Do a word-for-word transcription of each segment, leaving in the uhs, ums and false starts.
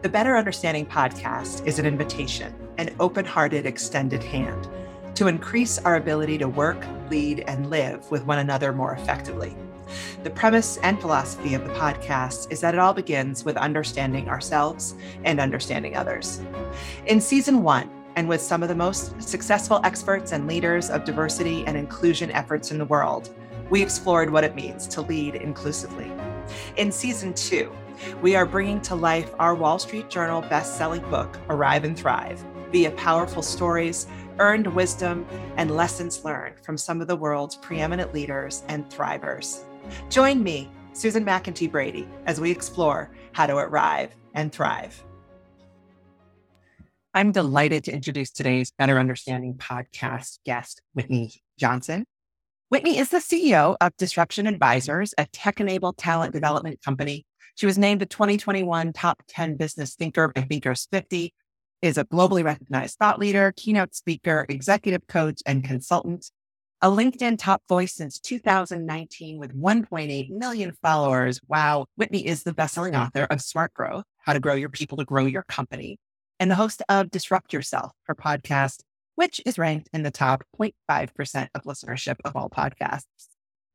The Better Understanding podcast is an invitation, an open-hearted extended hand to increase our ability to work, lead, and live with one another more effectively. The premise and philosophy of the podcast is that it all begins with understanding ourselves and understanding others. In season one, and with some of the most successful experts and leaders of diversity and inclusion efforts in the world, we explored what it means to lead inclusively. In season two, we are bringing to life our Wall Street Journal best-selling book, Arrive and Thrive, via powerful stories, earned wisdom, and lessons learned from some of the world's preeminent leaders and thrivers. Join me, Susan MacIntyre Brady, as we explore how to arrive and thrive. I'm delighted to introduce today's Better Understanding podcast guest, Whitney Johnson. Whitney is the C E O of Disruption Advisors, a tech-enabled talent development company. She was named the twenty twenty-one Top ten Business Thinker by Thinkers fifty, is a globally recognized thought leader, keynote speaker, executive coach, and consultant, a LinkedIn top voice since two thousand nineteen with one point eight million followers. Wow. Whitney is the best-selling author of Smart Growth, How to Grow Your People to Grow Your Company, and the host of Disrupt Yourself, her podcast, which is ranked in the top zero point five percent of listenership of all podcasts.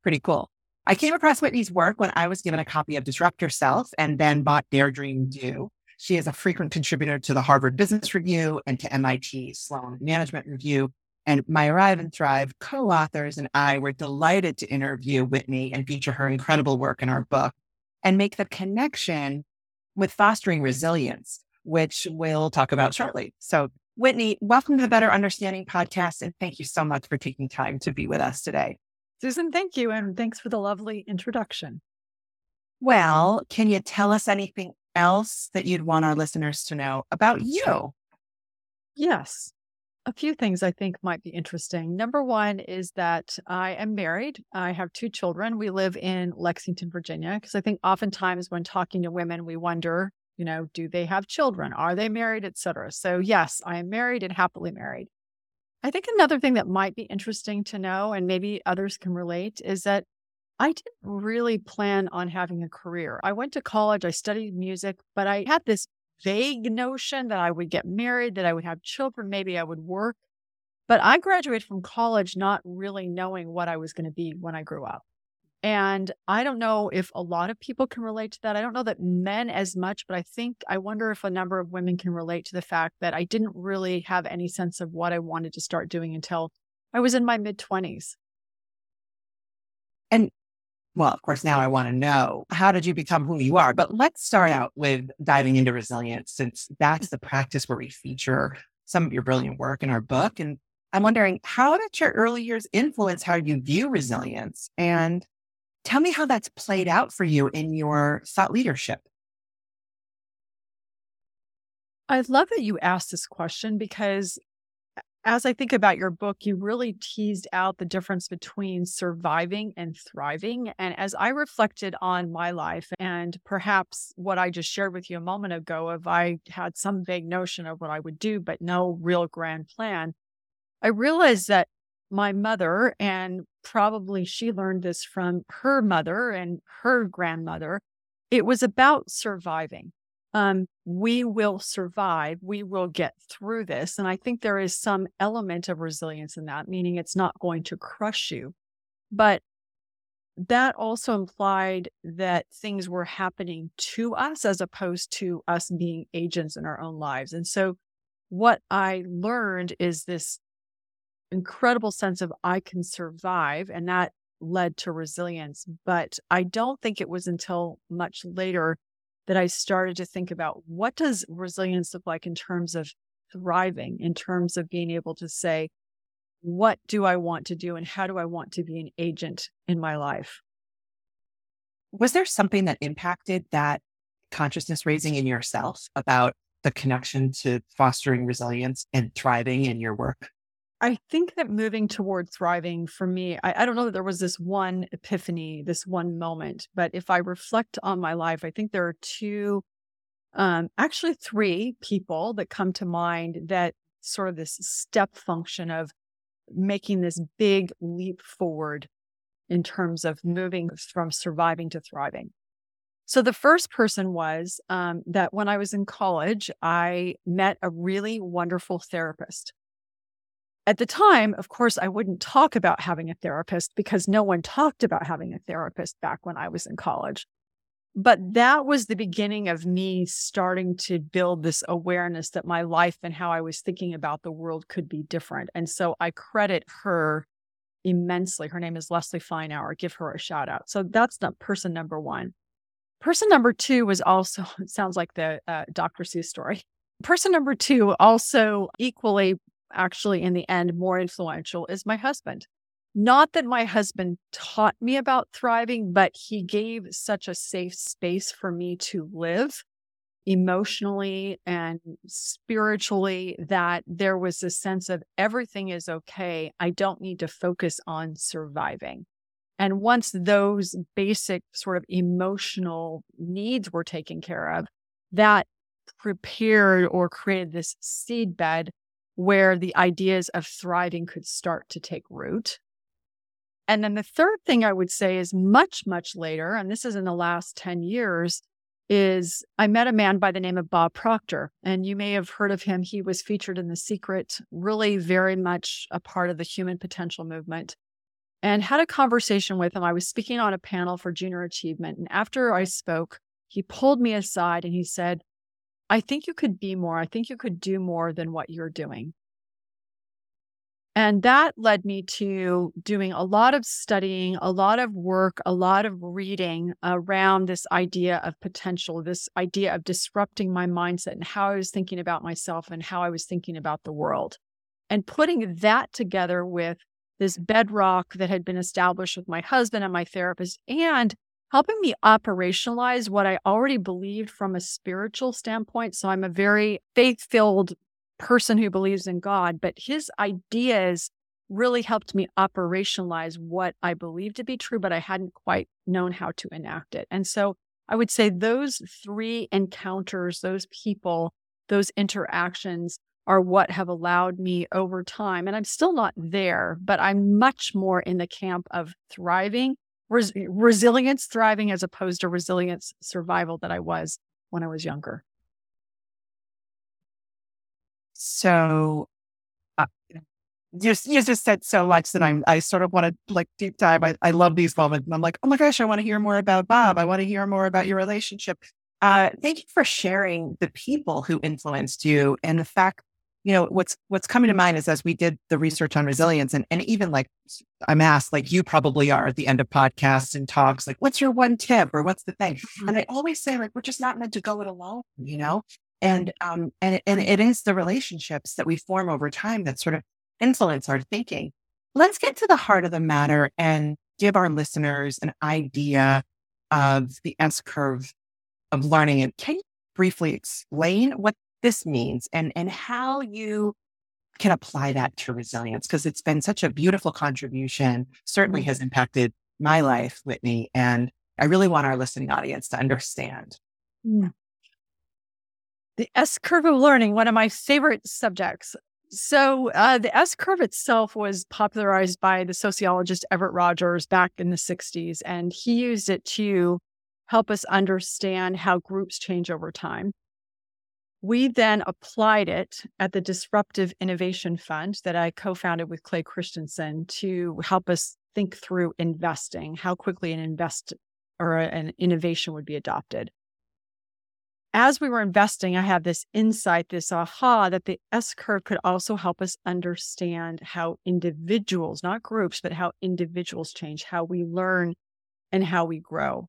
Pretty cool. I came across Whitney's work when I was given a copy of Disrupt Yourself and then bought Dare Dream Do. She is a frequent contributor to the Harvard Business Review and to M I T Sloan Management Review. And my Arrive and Thrive co-authors and I were delighted to interview Whitney and feature her incredible work in our book and make the connection with fostering resilience, which we'll talk about shortly. So Whitney, welcome to the Better Understanding podcast, and thank you so much for taking time to be with us today. Susan, thank you, and thanks for the lovely introduction. Well, can you tell us anything else that you'd want our listeners to know about you? Yes, a few things I think might be interesting. Number one is that I am married. I have two children. We live in Lexington, Virginia, because I think oftentimes when talking to women, we wonder, you know, do they have children? Are they married, et cetera? So yes, I am married and happily married. I think another thing that might be interesting to know, and maybe others can relate, is that I didn't really plan on having a career. I went to college, I studied music, but I had this vague notion that I would get married, that I would have children, maybe I would work. But I graduated from college not really knowing what I was going to be when I grew up. And I don't know if a lot of people can relate to that. I don't know that men as much, but I think I wonder if a number of women can relate to the fact that I didn't really have any sense of what I wanted to start doing until I was in my mid-twenties. And well, of course, now I want to know, how did you become who you are? But let's start out with diving into resilience, since that's the practice where we feature some of your brilliant work in our book. And I'm wondering, how did your early years influence how you view resilience? And tell me how that's played out for you in your thought leadership. I love that you asked this question, because as I think about your book, you really teased out the difference between surviving and thriving. And as I reflected on my life and perhaps what I just shared with you a moment ago, of I had some vague notion of what I would do, but no real grand plan, I realized that my mother, and probably she learned this from her mother and her grandmother, it was about surviving. Um, we will survive. We will get through this. And I think there is some element of resilience in that, meaning it's not going to crush you. But that also implied that things were happening to us as opposed to us being agents in our own lives. And so what I learned is this incredible sense of I can survive, and that led to resilience. But I don't think it was until much later that I started to think about, what does resilience look like in terms of thriving, in terms of being able to say, what do I want to do and how do I want to be an agent in my life? Was there something that impacted that consciousness raising in yourself about the connection to fostering resilience and thriving in your work? I think that moving toward thriving for me, I, I don't know that there was this one epiphany, this one moment, but if I reflect on my life, I think there are two, um, actually three people that come to mind that sort of this step function of making this big leap forward in terms of moving from surviving to thriving. So the first person was um, that when I was in college, I met a really wonderful therapist. At the time, of course, I wouldn't talk about having a therapist because no one talked about having a therapist back when I was in college. But that was the beginning of me starting to build this awareness that my life and how I was thinking about the world could be different. And so I credit her immensely. Her name is Leslie Feinauer. Give her a shout out. So that's not person number one. Person number two was also, it sounds like the uh, Doctor Seuss story. Person number two, also equally, actually in the end, more influential, is my husband. Not that my husband taught me about thriving, but he gave such a safe space for me to live emotionally and spiritually that there was a sense of everything is okay. I don't need to focus on surviving. And once those basic sort of emotional needs were taken care of, that prepared or created this seedbed where the ideas of thriving could start to take root. And then the third thing I would say is much, much later, and this is in the last ten years, is I met a man by the name of Bob Proctor, and you may have heard of him. He was featured in The Secret, really very much a part of the human potential movement, and had a conversation with him. I was speaking on a panel for Junior Achievement, and after I spoke, he pulled me aside and he said, I think you could be more. I think you could do more than what you're doing. And that led me to doing a lot of studying, a lot of work, a lot of reading around this idea of potential, this idea of disrupting my mindset and how I was thinking about myself and how I was thinking about the world. And putting that together with this bedrock that had been established with my husband and my therapist and helping me operationalize what I already believed from a spiritual standpoint. So I'm a very faith-filled person who believes in God, but his ideas really helped me operationalize what I believed to be true, but I hadn't quite known how to enact it. And so I would say those three encounters, those people, those interactions are what have allowed me over time. And I'm still not there, but I'm much more in the camp of thriving, res- resilience, thriving as opposed to resilience survival that I was when I was younger. So uh, you, you just said so much that I'm, I sort of want to like deep dive. I, I love these moments. And I'm like, oh my gosh, I want to hear more about Bob. I want to hear more about your relationship. Uh, thank you for sharing the people who influenced you. And the fact, you know, what's, what's coming to mind is as we did the research on resilience and, and even like I'm asked, like you probably are at the end of podcasts and talks, like what's your one tip or what's the thing? And I always say like, we're just not meant to go it alone, you know? And um and and it is the relationships that we form over time that sort of influence our thinking. Let's get to the heart of the matter and give our listeners an idea of the S-curve of learning. And can you briefly explain what this means and and how you can apply that to resilience? Because it's been such a beautiful contribution, certainly has impacted my life, Whitney, and I really want our listening audience to understand. Yeah. The S-curve of learning, one of my favorite subjects. So uh, the S-curve itself was popularized by the sociologist Everett Rogers back in the sixties, and he used it to help us understand how groups change over time. We then applied it at the Disruptive Innovation Fund that I co-founded with Clay Christensen to help us think through investing, how quickly an invest or an innovation would be adopted. As we were investing, I had this insight, this aha, that the S-curve could also help us understand how individuals, not groups, but how individuals change, how we learn and how we grow.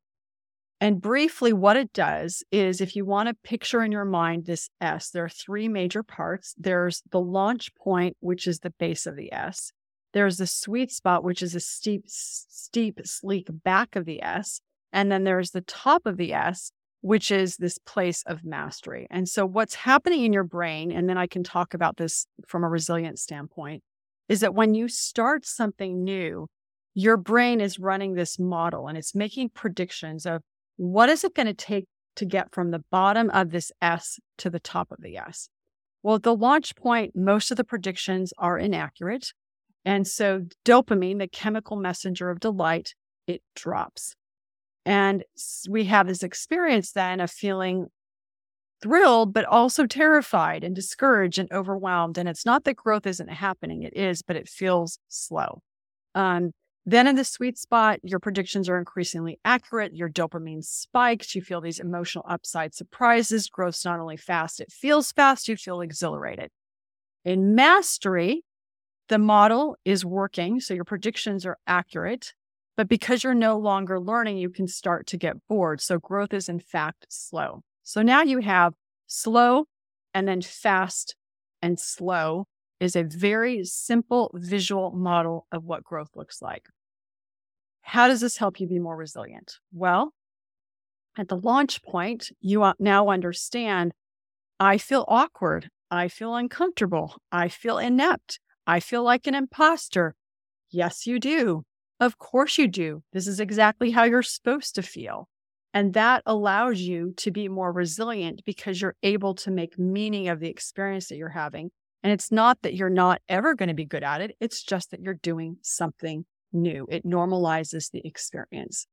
And briefly, what it does is if you want to picture in your mind this S, there are three major parts. There's the launch point, which is the base of the S. There's the sweet spot, which is a steep, steep, sleek back of the S. And then there's the top of the S, which is this place of mastery. And so what's happening in your brain, and then I can talk about this from a resilience standpoint, is that when you start something new, your brain is running this model and it's making predictions of what is it going to take to get from the bottom of this S to the top of the S. Well, at the launch point, most of the predictions are inaccurate. And so dopamine, the chemical messenger of delight, it drops. And we have this experience then of feeling thrilled, but also terrified and discouraged and overwhelmed. And it's not that growth isn't happening. It is, but it feels slow. Um, then in the sweet spot, your predictions are increasingly accurate. Your dopamine spikes. You feel these emotional upside surprises. Growth's not only fast, it feels fast. You feel exhilarated. In mastery, the model is working. So your predictions are accurate. But because you're no longer learning, you can start to get bored. So growth is, in fact, slow. So now you have slow and then fast and slow is a very simple visual model of what growth looks like. How does this help you be more resilient? Well, at the launch point, you now understand, I feel awkward. I feel uncomfortable. I feel inept. I feel like an imposter. Yes, you do. Of course you do. This is exactly how you're supposed to feel. And that allows you to be more resilient because you're able to make meaning of the experience that you're having. And it's not that you're not ever going to be good at it. It's just that you're doing something new. It normalizes the experience.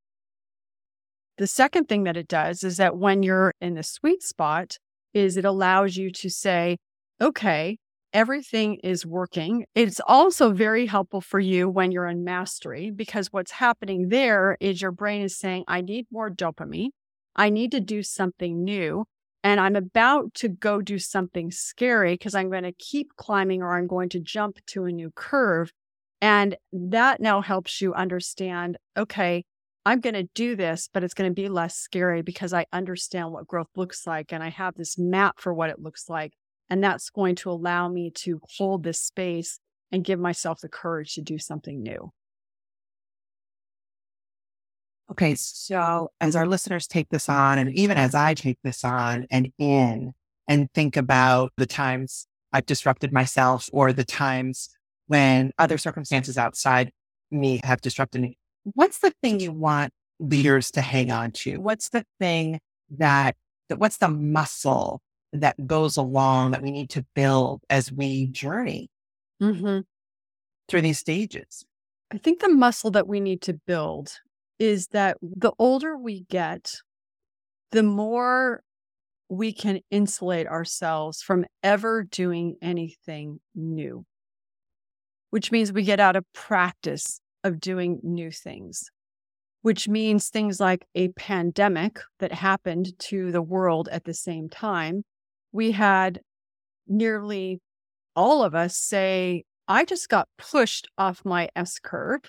The second thing that it does is that when you're in the sweet spot is it allows you to say, okay, everything is working. It's also very helpful for you when you're in mastery because what's happening there is your brain is saying, I need more dopamine. I need to do something new. And I'm about to go do something scary because I'm going to keep climbing or I'm going to jump to a new curve. And that now helps you understand, okay, I'm going to do this, but it's going to be less scary because I understand what growth looks like. And I have this map for what it looks like. And that's going to allow me to hold this space and give myself the courage to do something new. Okay, so as our listeners take this on, and even as I take this on and in and think about the times I've disrupted myself or the times when other circumstances outside me have disrupted me, what's the thing you want leaders to hang on to? What's the thing that, that what's the muscle that goes along that we need to build as we journey mm-hmm. through these stages? I think the muscle that we need to build is that the older we get, the more we can insulate ourselves from ever doing anything new, which means we get out of practice of doing new things. Which means things like a pandemic that happened to the world at the same time. We had nearly all of us say, I just got pushed off my S-curve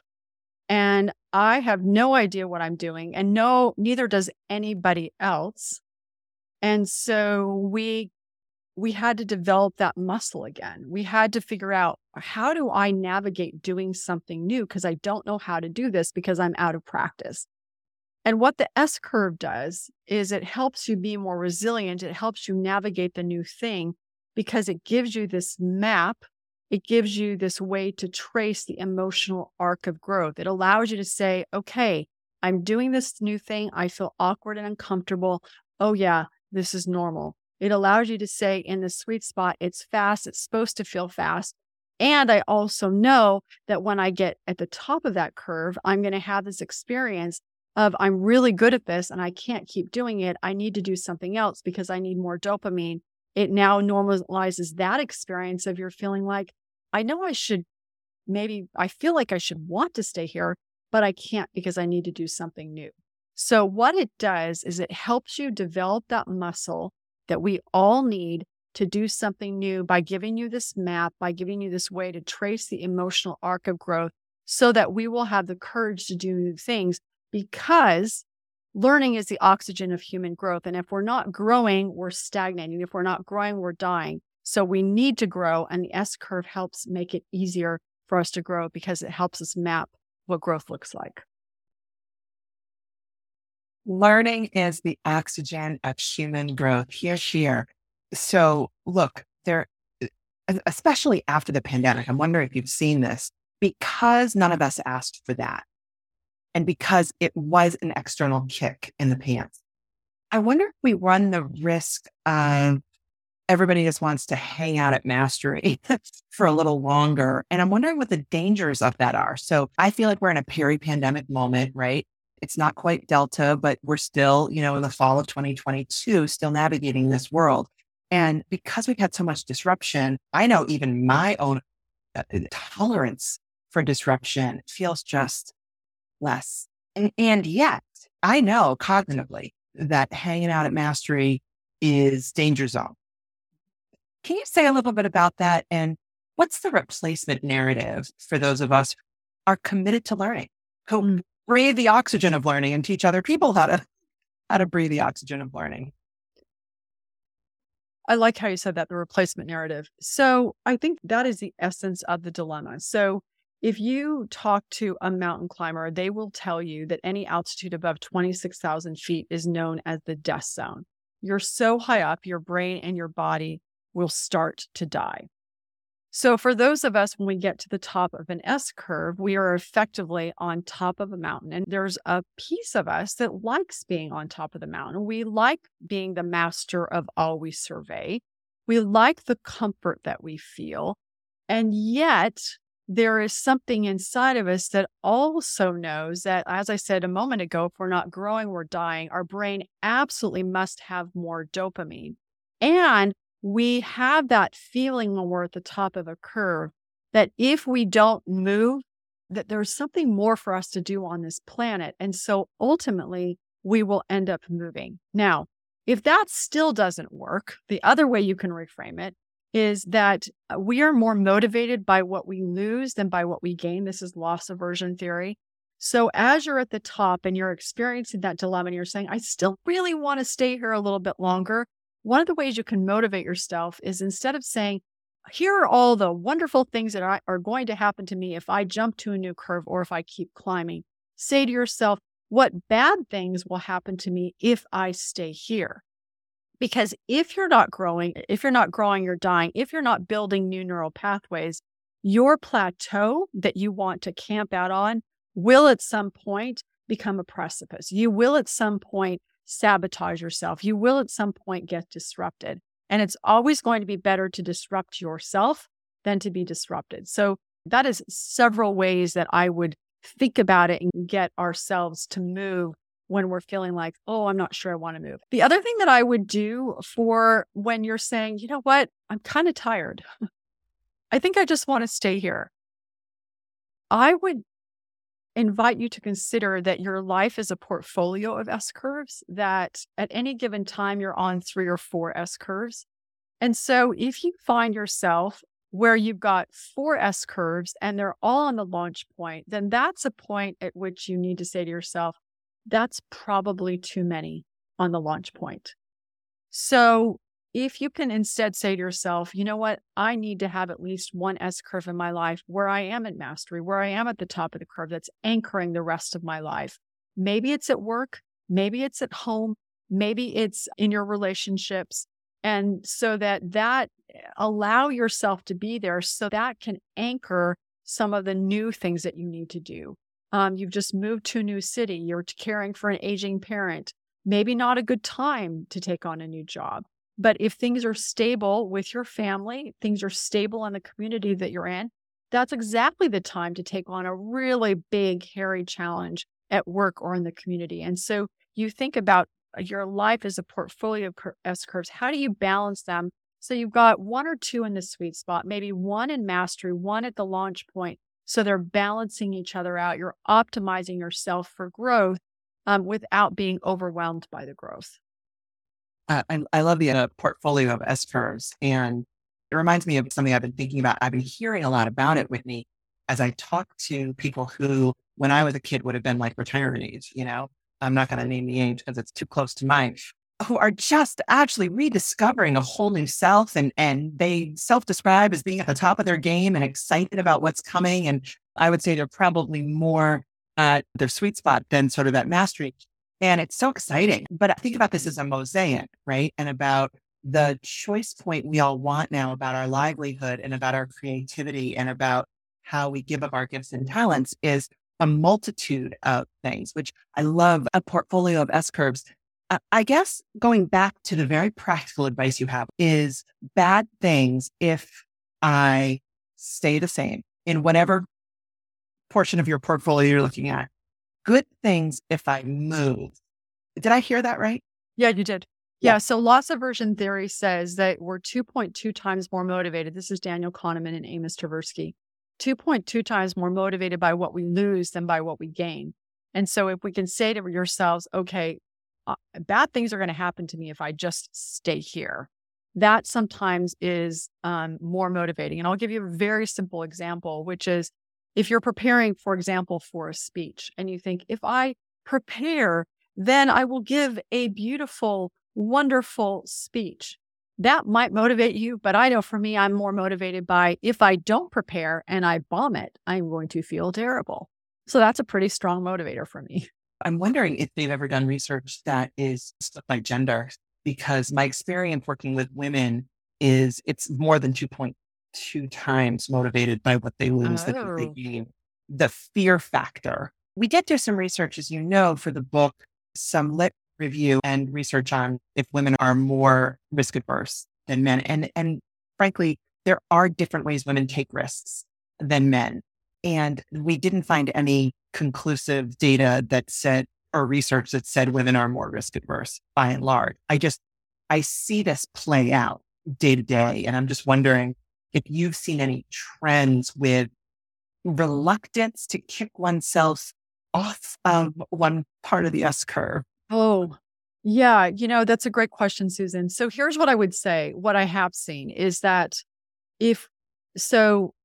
and I have no idea what I'm doing and no, neither does anybody else. And so we we had to develop that muscle again. We had to figure out, how do I navigate doing something new? Because I don't know how to do this because I'm out of practice. And what the S-curve does is it helps you be more resilient. It helps you navigate the new thing because it gives you this map. It gives you this way to trace the emotional arc of growth. It allows you to say, okay, I'm doing this new thing. I feel awkward and uncomfortable. Oh yeah, this is normal. It allows you to say in the sweet spot, it's fast. It's supposed to feel fast. And I also know that when I get at the top of that curve, I'm going to have this experience of I'm really good at this and I can't keep doing it. I need to do something else because I need more dopamine. It now normalizes that experience of you're feeling like, I know I should, maybe I feel like I should want to stay here, but I can't because I need to do something new. So what it does is it helps you develop that muscle that we all need to do something new by giving you this map, by giving you this way to trace the emotional arc of growth so that we will have the courage to do new things. Because learning is the oxygen of human growth. And if we're not growing, we're stagnating. If we're not growing, we're dying. So we need to grow. And the S curve helps make it easier for us to grow because it helps us map what growth looks like. Learning is the oxygen of human growth. Hear, hear. So look, there, especially after the pandemic, I'm wondering if you've seen this, because none of us asked for that. And because it was an external kick in the pants, I wonder if we run the risk of everybody just wants to hang out at mastery for a little longer. And I'm wondering what the dangers of that are. So I feel like we're in a peri-pandemic moment, right? It's not quite Delta, but we're still, you know, in the fall of twenty twenty-two, still navigating this world. And because we've had so much disruption, I know even my own tolerance for disruption feels just less. And, and yet I know cognitively that hanging out at mastery is danger zone. Can you say a little bit about that? And what's the replacement narrative for those of us who are committed to learning, who breathe the oxygen of learning and teach other people how to, how to breathe the oxygen of learning? I like how you said that, the replacement narrative. So I think that is the essence of the dilemma. So if you talk to a mountain climber, they will tell you that any altitude above twenty-six thousand feet is known as the death zone. You're so high up, your brain and your body will start to die. So for those of us, when we get to the top of an S curve, we are effectively on top of a mountain. And there's a piece of us that likes being on top of the mountain. We like being the master of all we survey. We like the comfort that we feel. And yet there is something inside of us that also knows that, as I said a moment ago, if we're not growing, we're dying. Our brain absolutely must have more dopamine. And we have that feeling when we're at the top of a curve that if we don't move, that there's something more for us to do on this planet. And so ultimately, we will end up moving. Now, if that still doesn't work, the other way you can reframe it is that we are more motivated by what we lose than by what we gain. This is loss aversion theory. So as you're at the top and you're experiencing that dilemma and you're saying, I still really want to stay here a little bit longer, one of the ways you can motivate yourself is instead of saying, here are all the wonderful things that are going to happen to me if I jump to a new curve or if I keep climbing, say to yourself, what bad things will happen to me if I stay here? Because if you're not growing, if you're not growing, you're dying. If you're not building new neural pathways, your plateau that you want to camp out on will at some point become a precipice. You will at some point sabotage yourself. You will at some point get disrupted. And it's always going to be better to disrupt yourself than to be disrupted. So that is several ways that I would think about it and get ourselves to move when we're feeling like, oh, I'm not sure I want to move. The other thing that I would do for when you're saying, you know what, I'm kind of tired. I think I just want to stay here. I would invite you to consider that your life is a portfolio of S curves, that at any given time, you're on three or four S curves. And so if you find yourself where you've got four S curves and they're all on the launch point, then that's a point at which you need to say to yourself, that's probably too many on the launch point. So if you can instead say to yourself, you know what, I need to have at least one S curve in my life where I am at mastery, where I am at the top of the curve that's anchoring the rest of my life. Maybe it's at work, maybe it's at home, maybe it's in your relationships. And so that that allow yourself to be there so that can anchor some of the new things that you need to do. Um, you've just moved to a new city. You're caring for an aging parent. Maybe not a good time to take on a new job. But if things are stable with your family, things are stable in the community that you're in, that's exactly the time to take on a really big, hairy challenge at work or in the community. And so you think about your life as a portfolio of S curves. How do you balance them? So you've got one or two in the sweet spot, maybe one in mastery, one at the launch point. So they're balancing each other out. You're optimizing yourself for growth um, without being overwhelmed by the growth. Uh, I, I love the uh, portfolio of S curves. And it reminds me of something I've been thinking about. I've been hearing a lot about it, Whitney, as I talk to people who, when I was a kid, would have been like retirees, you know, I'm not going to name the age because it's too close to mine, who are just actually rediscovering a whole new self, and, and they self-describe as being at the top of their game and excited about what's coming. And I would say they're probably more at their sweet spot than sort of that mastery. And it's so exciting. But I think about this as a mosaic, right? And about the choice point we all want now about our livelihood and about our creativity and about how we give up our gifts and talents is a multitude of things, which I love, a portfolio of S curves. I guess going back to the very practical advice you have is bad things if I stay the same in whatever portion of your portfolio you're looking at. good things if I move. Did I hear that right? Yeah, you did. Yeah. yeah. So loss aversion theory says that we're two point two times more motivated. This is Daniel Kahneman and Amos Tversky. two point two times more motivated by what we lose than by what we gain. And so if we can say to yourselves, okay, uh, bad things are going to happen to me if I just stay here, that sometimes is um, more motivating. And I'll give you a very simple example, which is if you're preparing, for example, for a speech and you think, if I prepare, then I will give a beautiful, wonderful speech. That might motivate you, but I know for me, I'm more motivated by if I don't prepare and I bomb it, I'm going to feel terrible. So that's a pretty strong motivator for me. I'm wondering if they've ever done research that is stuff by gender, because my experience working with women is it's more than two point two times motivated by what they lose than what they gain. The fear factor. We did do some research, as you know, for the book, some lit review and research on if women are more risk adverse than men. And, and frankly, there are different ways women take risks than men. And we didn't find any conclusive data that said, or research that said women are more risk adverse by and large. I just, I see this play out day to day. And I'm just wondering if you've seen any trends with reluctance to kick oneself off of one part of the S curve. Oh, yeah. You know, that's a great question, Susan. So here's what I would say. What I have seen is that if so,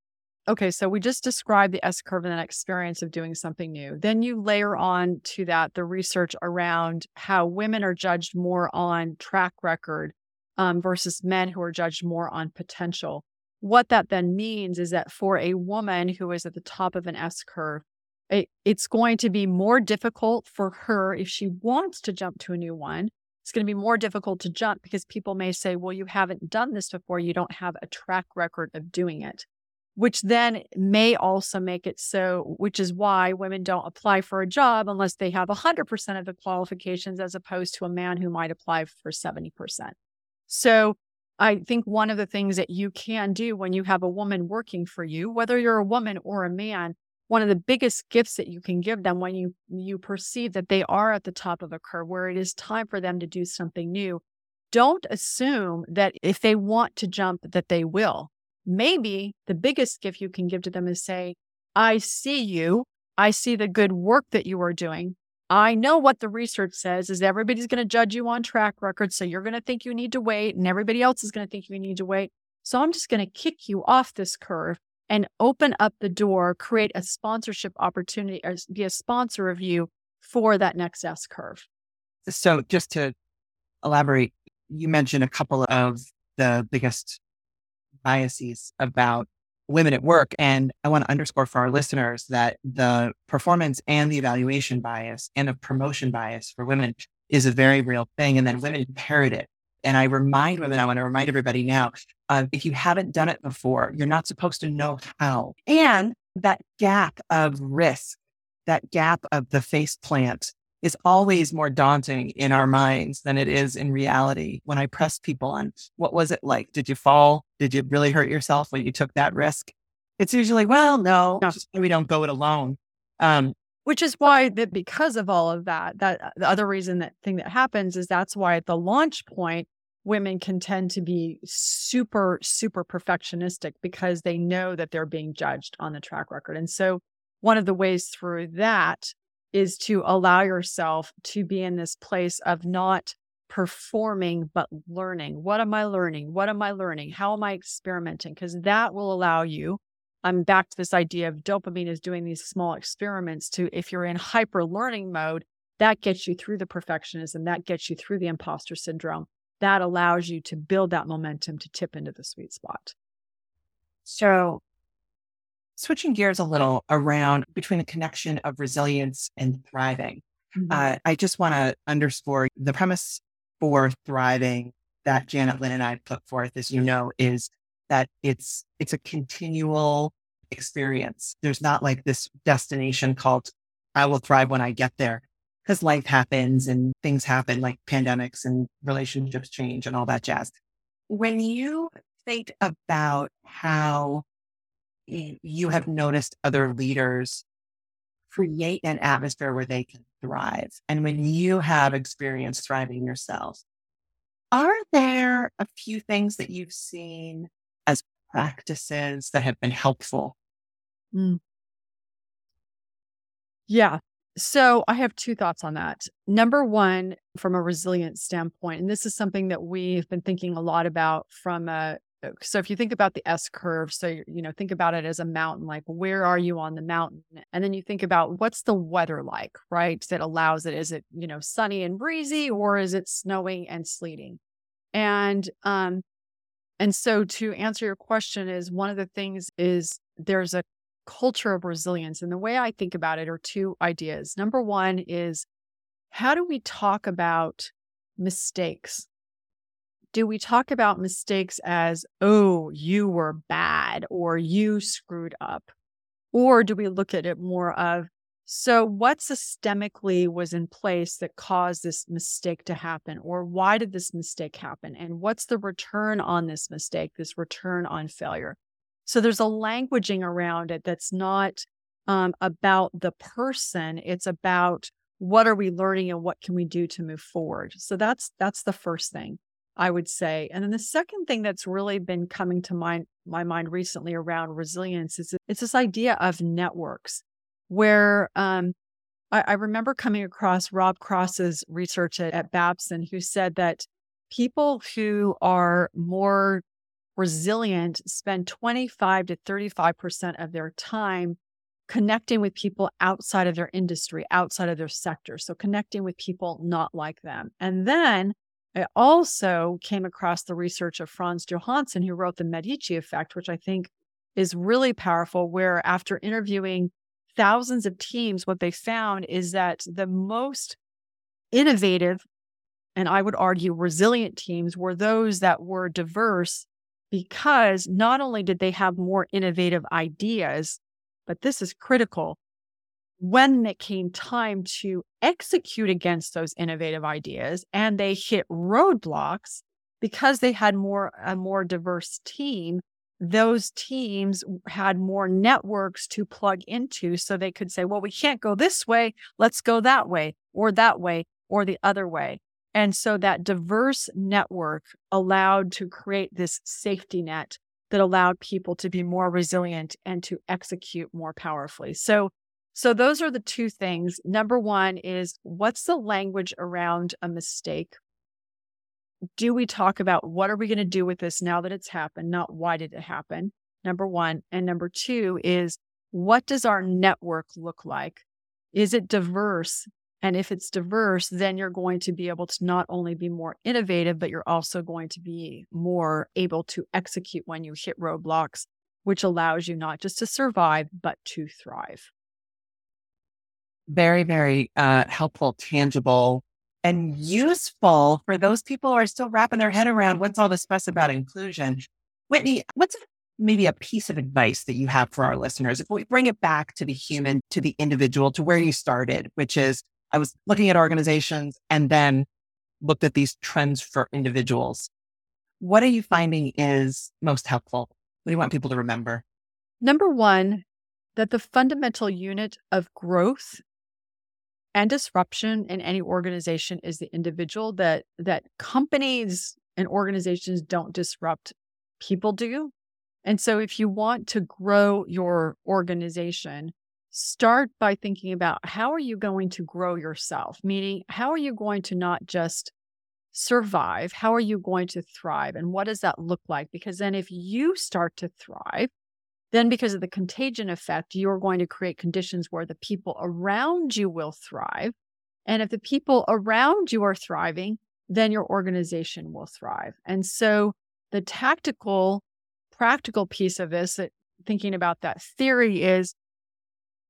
okay, so we just described the S curve and that experience of doing something new. Then you layer on to that the research around how women are judged more on track record um, versus men who are judged more on potential. What that then means is that for a woman who is at the top of an S curve, It, it's going to be more difficult for her if she wants to jump to a new one. It's going to be more difficult to jump because people may say, well, you haven't done this before. You don't have a track record of doing it, which then may also make it so, which is why women don't apply for a job unless they have one hundred percent of the qualifications as opposed to a man who might apply for seventy percent. So I think one of the things that you can do when you have a woman working for you, whether you're a woman or a man, one of the biggest gifts that you can give them when you, you perceive that they are at the top of a curve where it is time for them to do something new, don't assume that if they want to jump, that they will. Maybe the biggest gift you can give to them is say, I see you. I see the good work that you are doing. I know what the research says is everybody's going to judge you on track record. So you're going to think you need to wait and everybody else is going to think you need to wait. So I'm just going to kick you off this curve and open up the door, create a sponsorship opportunity, or be a sponsor of you for that next S curve. So just to elaborate, you mentioned a couple of the biggest biases about women at work. And I want to underscore for our listeners that the performance and the evaluation bias and a promotion bias for women is a very real thing. And then women inherit it. And I remind women, I want to remind everybody now, uh, if you haven't done it before, you're not supposed to know how. And that gap of risk, that gap of the face plant is always more daunting in our minds than it is in reality. When I press people on, what was it like? Did you fall? Did you really hurt yourself when you took that risk? It's usually, well, no, no. we don't go it alone. Um, Which is why that because of all of that, that the other reason that thing that happens is that's why at the launch point, women can tend to be super, super perfectionistic because they know that they're being judged on the track record. And so one of the ways through that is to allow yourself to be in this place of not performing, but learning. What am I learning? What am I learning? How am I experimenting? Because that will allow you. I'm back to this idea of dopamine is doing these small experiments to, if you're in hyper learning mode, that gets you through the perfectionism, that gets you through the imposter syndrome. That allows you to build that momentum to tip into the sweet spot. So switching gears a little around between the connection of resilience and thriving, mm-hmm. uh, I just want to underscore the premise for thriving that Janet Lynn and I put forth, as you know, is that it's it's a continual experience. There's not like this destination called, I will thrive when I get there, because life happens and things happen like pandemics and relationships change and all that jazz. When you think about how you have noticed other leaders create an atmosphere where they can thrive. And when you have experience thriving yourself, are there a few things that you've seen as practices that have been helpful? Mm. Yeah. So I have two thoughts on that. Number one, from a resilience standpoint, and this is something that we've been thinking a lot about from a, so if you think about the S curve, so, you know, think about it as a mountain, like where are you on the mountain? And then you think about what's the weather like, right? That allows it, is it, you know, sunny and breezy, or is it snowing and sleeting? And, um, and so to answer your question, is one of the things is there's a culture of resilience. And the way I think about it are two ideas. Number one is, how do we talk about mistakes? Do we talk about mistakes as, oh, you were bad or you screwed up? Or do we look at it more of, so what systemically was in place that caused this mistake to happen? Or why did this mistake happen? And what's the return on this mistake, this return on failure? So there's a languaging around it that's not um, about the person. It's about what are we learning and what can we do to move forward? So that's that's the first thing I would say. And then the second thing that's really been coming to mind, my mind recently around resilience is it's this idea of networks where um, I, I remember coming across Rob Cross's research at, at Babson, who said that people who are more resilient spend twenty-five to thirty-five percent of their time connecting with people outside of their industry, outside of their sector. So connecting with people not like them. And then I also came across the research of Franz Johansson, who wrote The Medici Effect, which I think is really powerful, where after interviewing thousands of teams, what they found is that the most innovative, and I would argue resilient teams, were those that were diverse, because not only did they have more innovative ideas, but this is critical, when it came time to execute against those innovative ideas and they hit roadblocks, because they had more a more diverse team, those teams had more networks to plug into, so they could say, well, we can't go this way, let's go that way or that way or the other way. And so that diverse network allowed to create this safety net that allowed people to be more resilient and to execute more powerfully. So So those are the two things. Number one is, what's the language around a mistake? Do we talk about what are we going to do with this now that it's happened, not why did it happen? Number one. And number two is, what does our network look like? Is it diverse? And if it's diverse, then you're going to be able to not only be more innovative, but you're also going to be more able to execute when you hit roadblocks, which allows you not just to survive, but to thrive. Very, very uh, helpful, tangible, and useful for those people who are still wrapping their head around what's all this fuss about inclusion. Whitney, what's maybe a piece of advice that you have for our listeners? If we bring it back to the human, to the individual, to where you started, which is, I was looking at organizations and then looked at these trends for individuals. What are you finding is most helpful? What do you want people to remember? Number one, that the fundamental unit of growth and disruption in any organization is the individual, that that companies and organizations don't disrupt, people do. And so if you want to grow your organization, start by thinking about, how are you going to grow yourself? Meaning, how are you going to not just survive? How are you going to thrive? And what does that look like? Because then if you start to thrive, then because of the contagion effect, you're going to create conditions where the people around you will thrive. And if the people around you are thriving, then your organization will thrive. And so the tactical, practical piece of this, thinking about that theory, is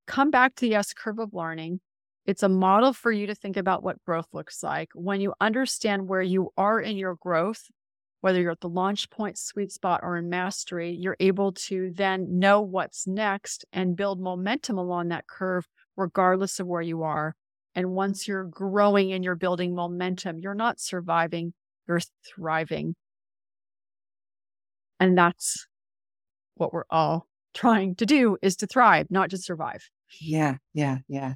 come back to the S curve of learning. It's a model for you to think about what growth looks like. When you understand where you are in your growth, whether you're at the launch point, sweet spot, or in mastery, you're able to then know what's next and build momentum along that curve, regardless of where you are. And once you're growing and you're building momentum, you're not surviving, you're thriving. And that's what we're all trying to do, is to thrive, not just survive. Yeah, yeah, yeah.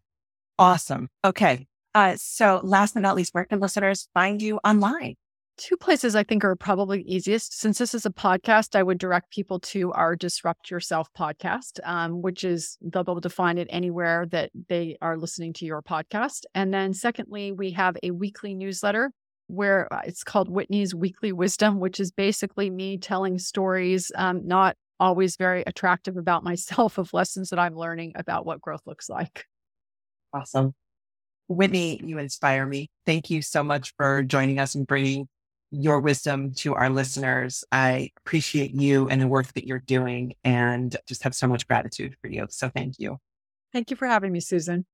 Awesome. Okay. Uh, so last but not least, where can listeners find you online? Two places I think are probably easiest. Since this is a podcast, I would direct people to our Disrupt Yourself podcast, um, which is, they'll be able to find it anywhere that they are listening to your podcast. And then secondly, we have a weekly newsletter where it's called Whitney's Weekly Wisdom, which is basically me telling stories, um, not always very attractive about myself, of lessons that I'm learning about what growth looks like. Awesome. Whitney, you inspire me. Thank you so much for joining us and bringing your wisdom to our listeners. I appreciate you and the work that you're doing and just have so much gratitude for you. So thank you. Thank you for having me, Susan.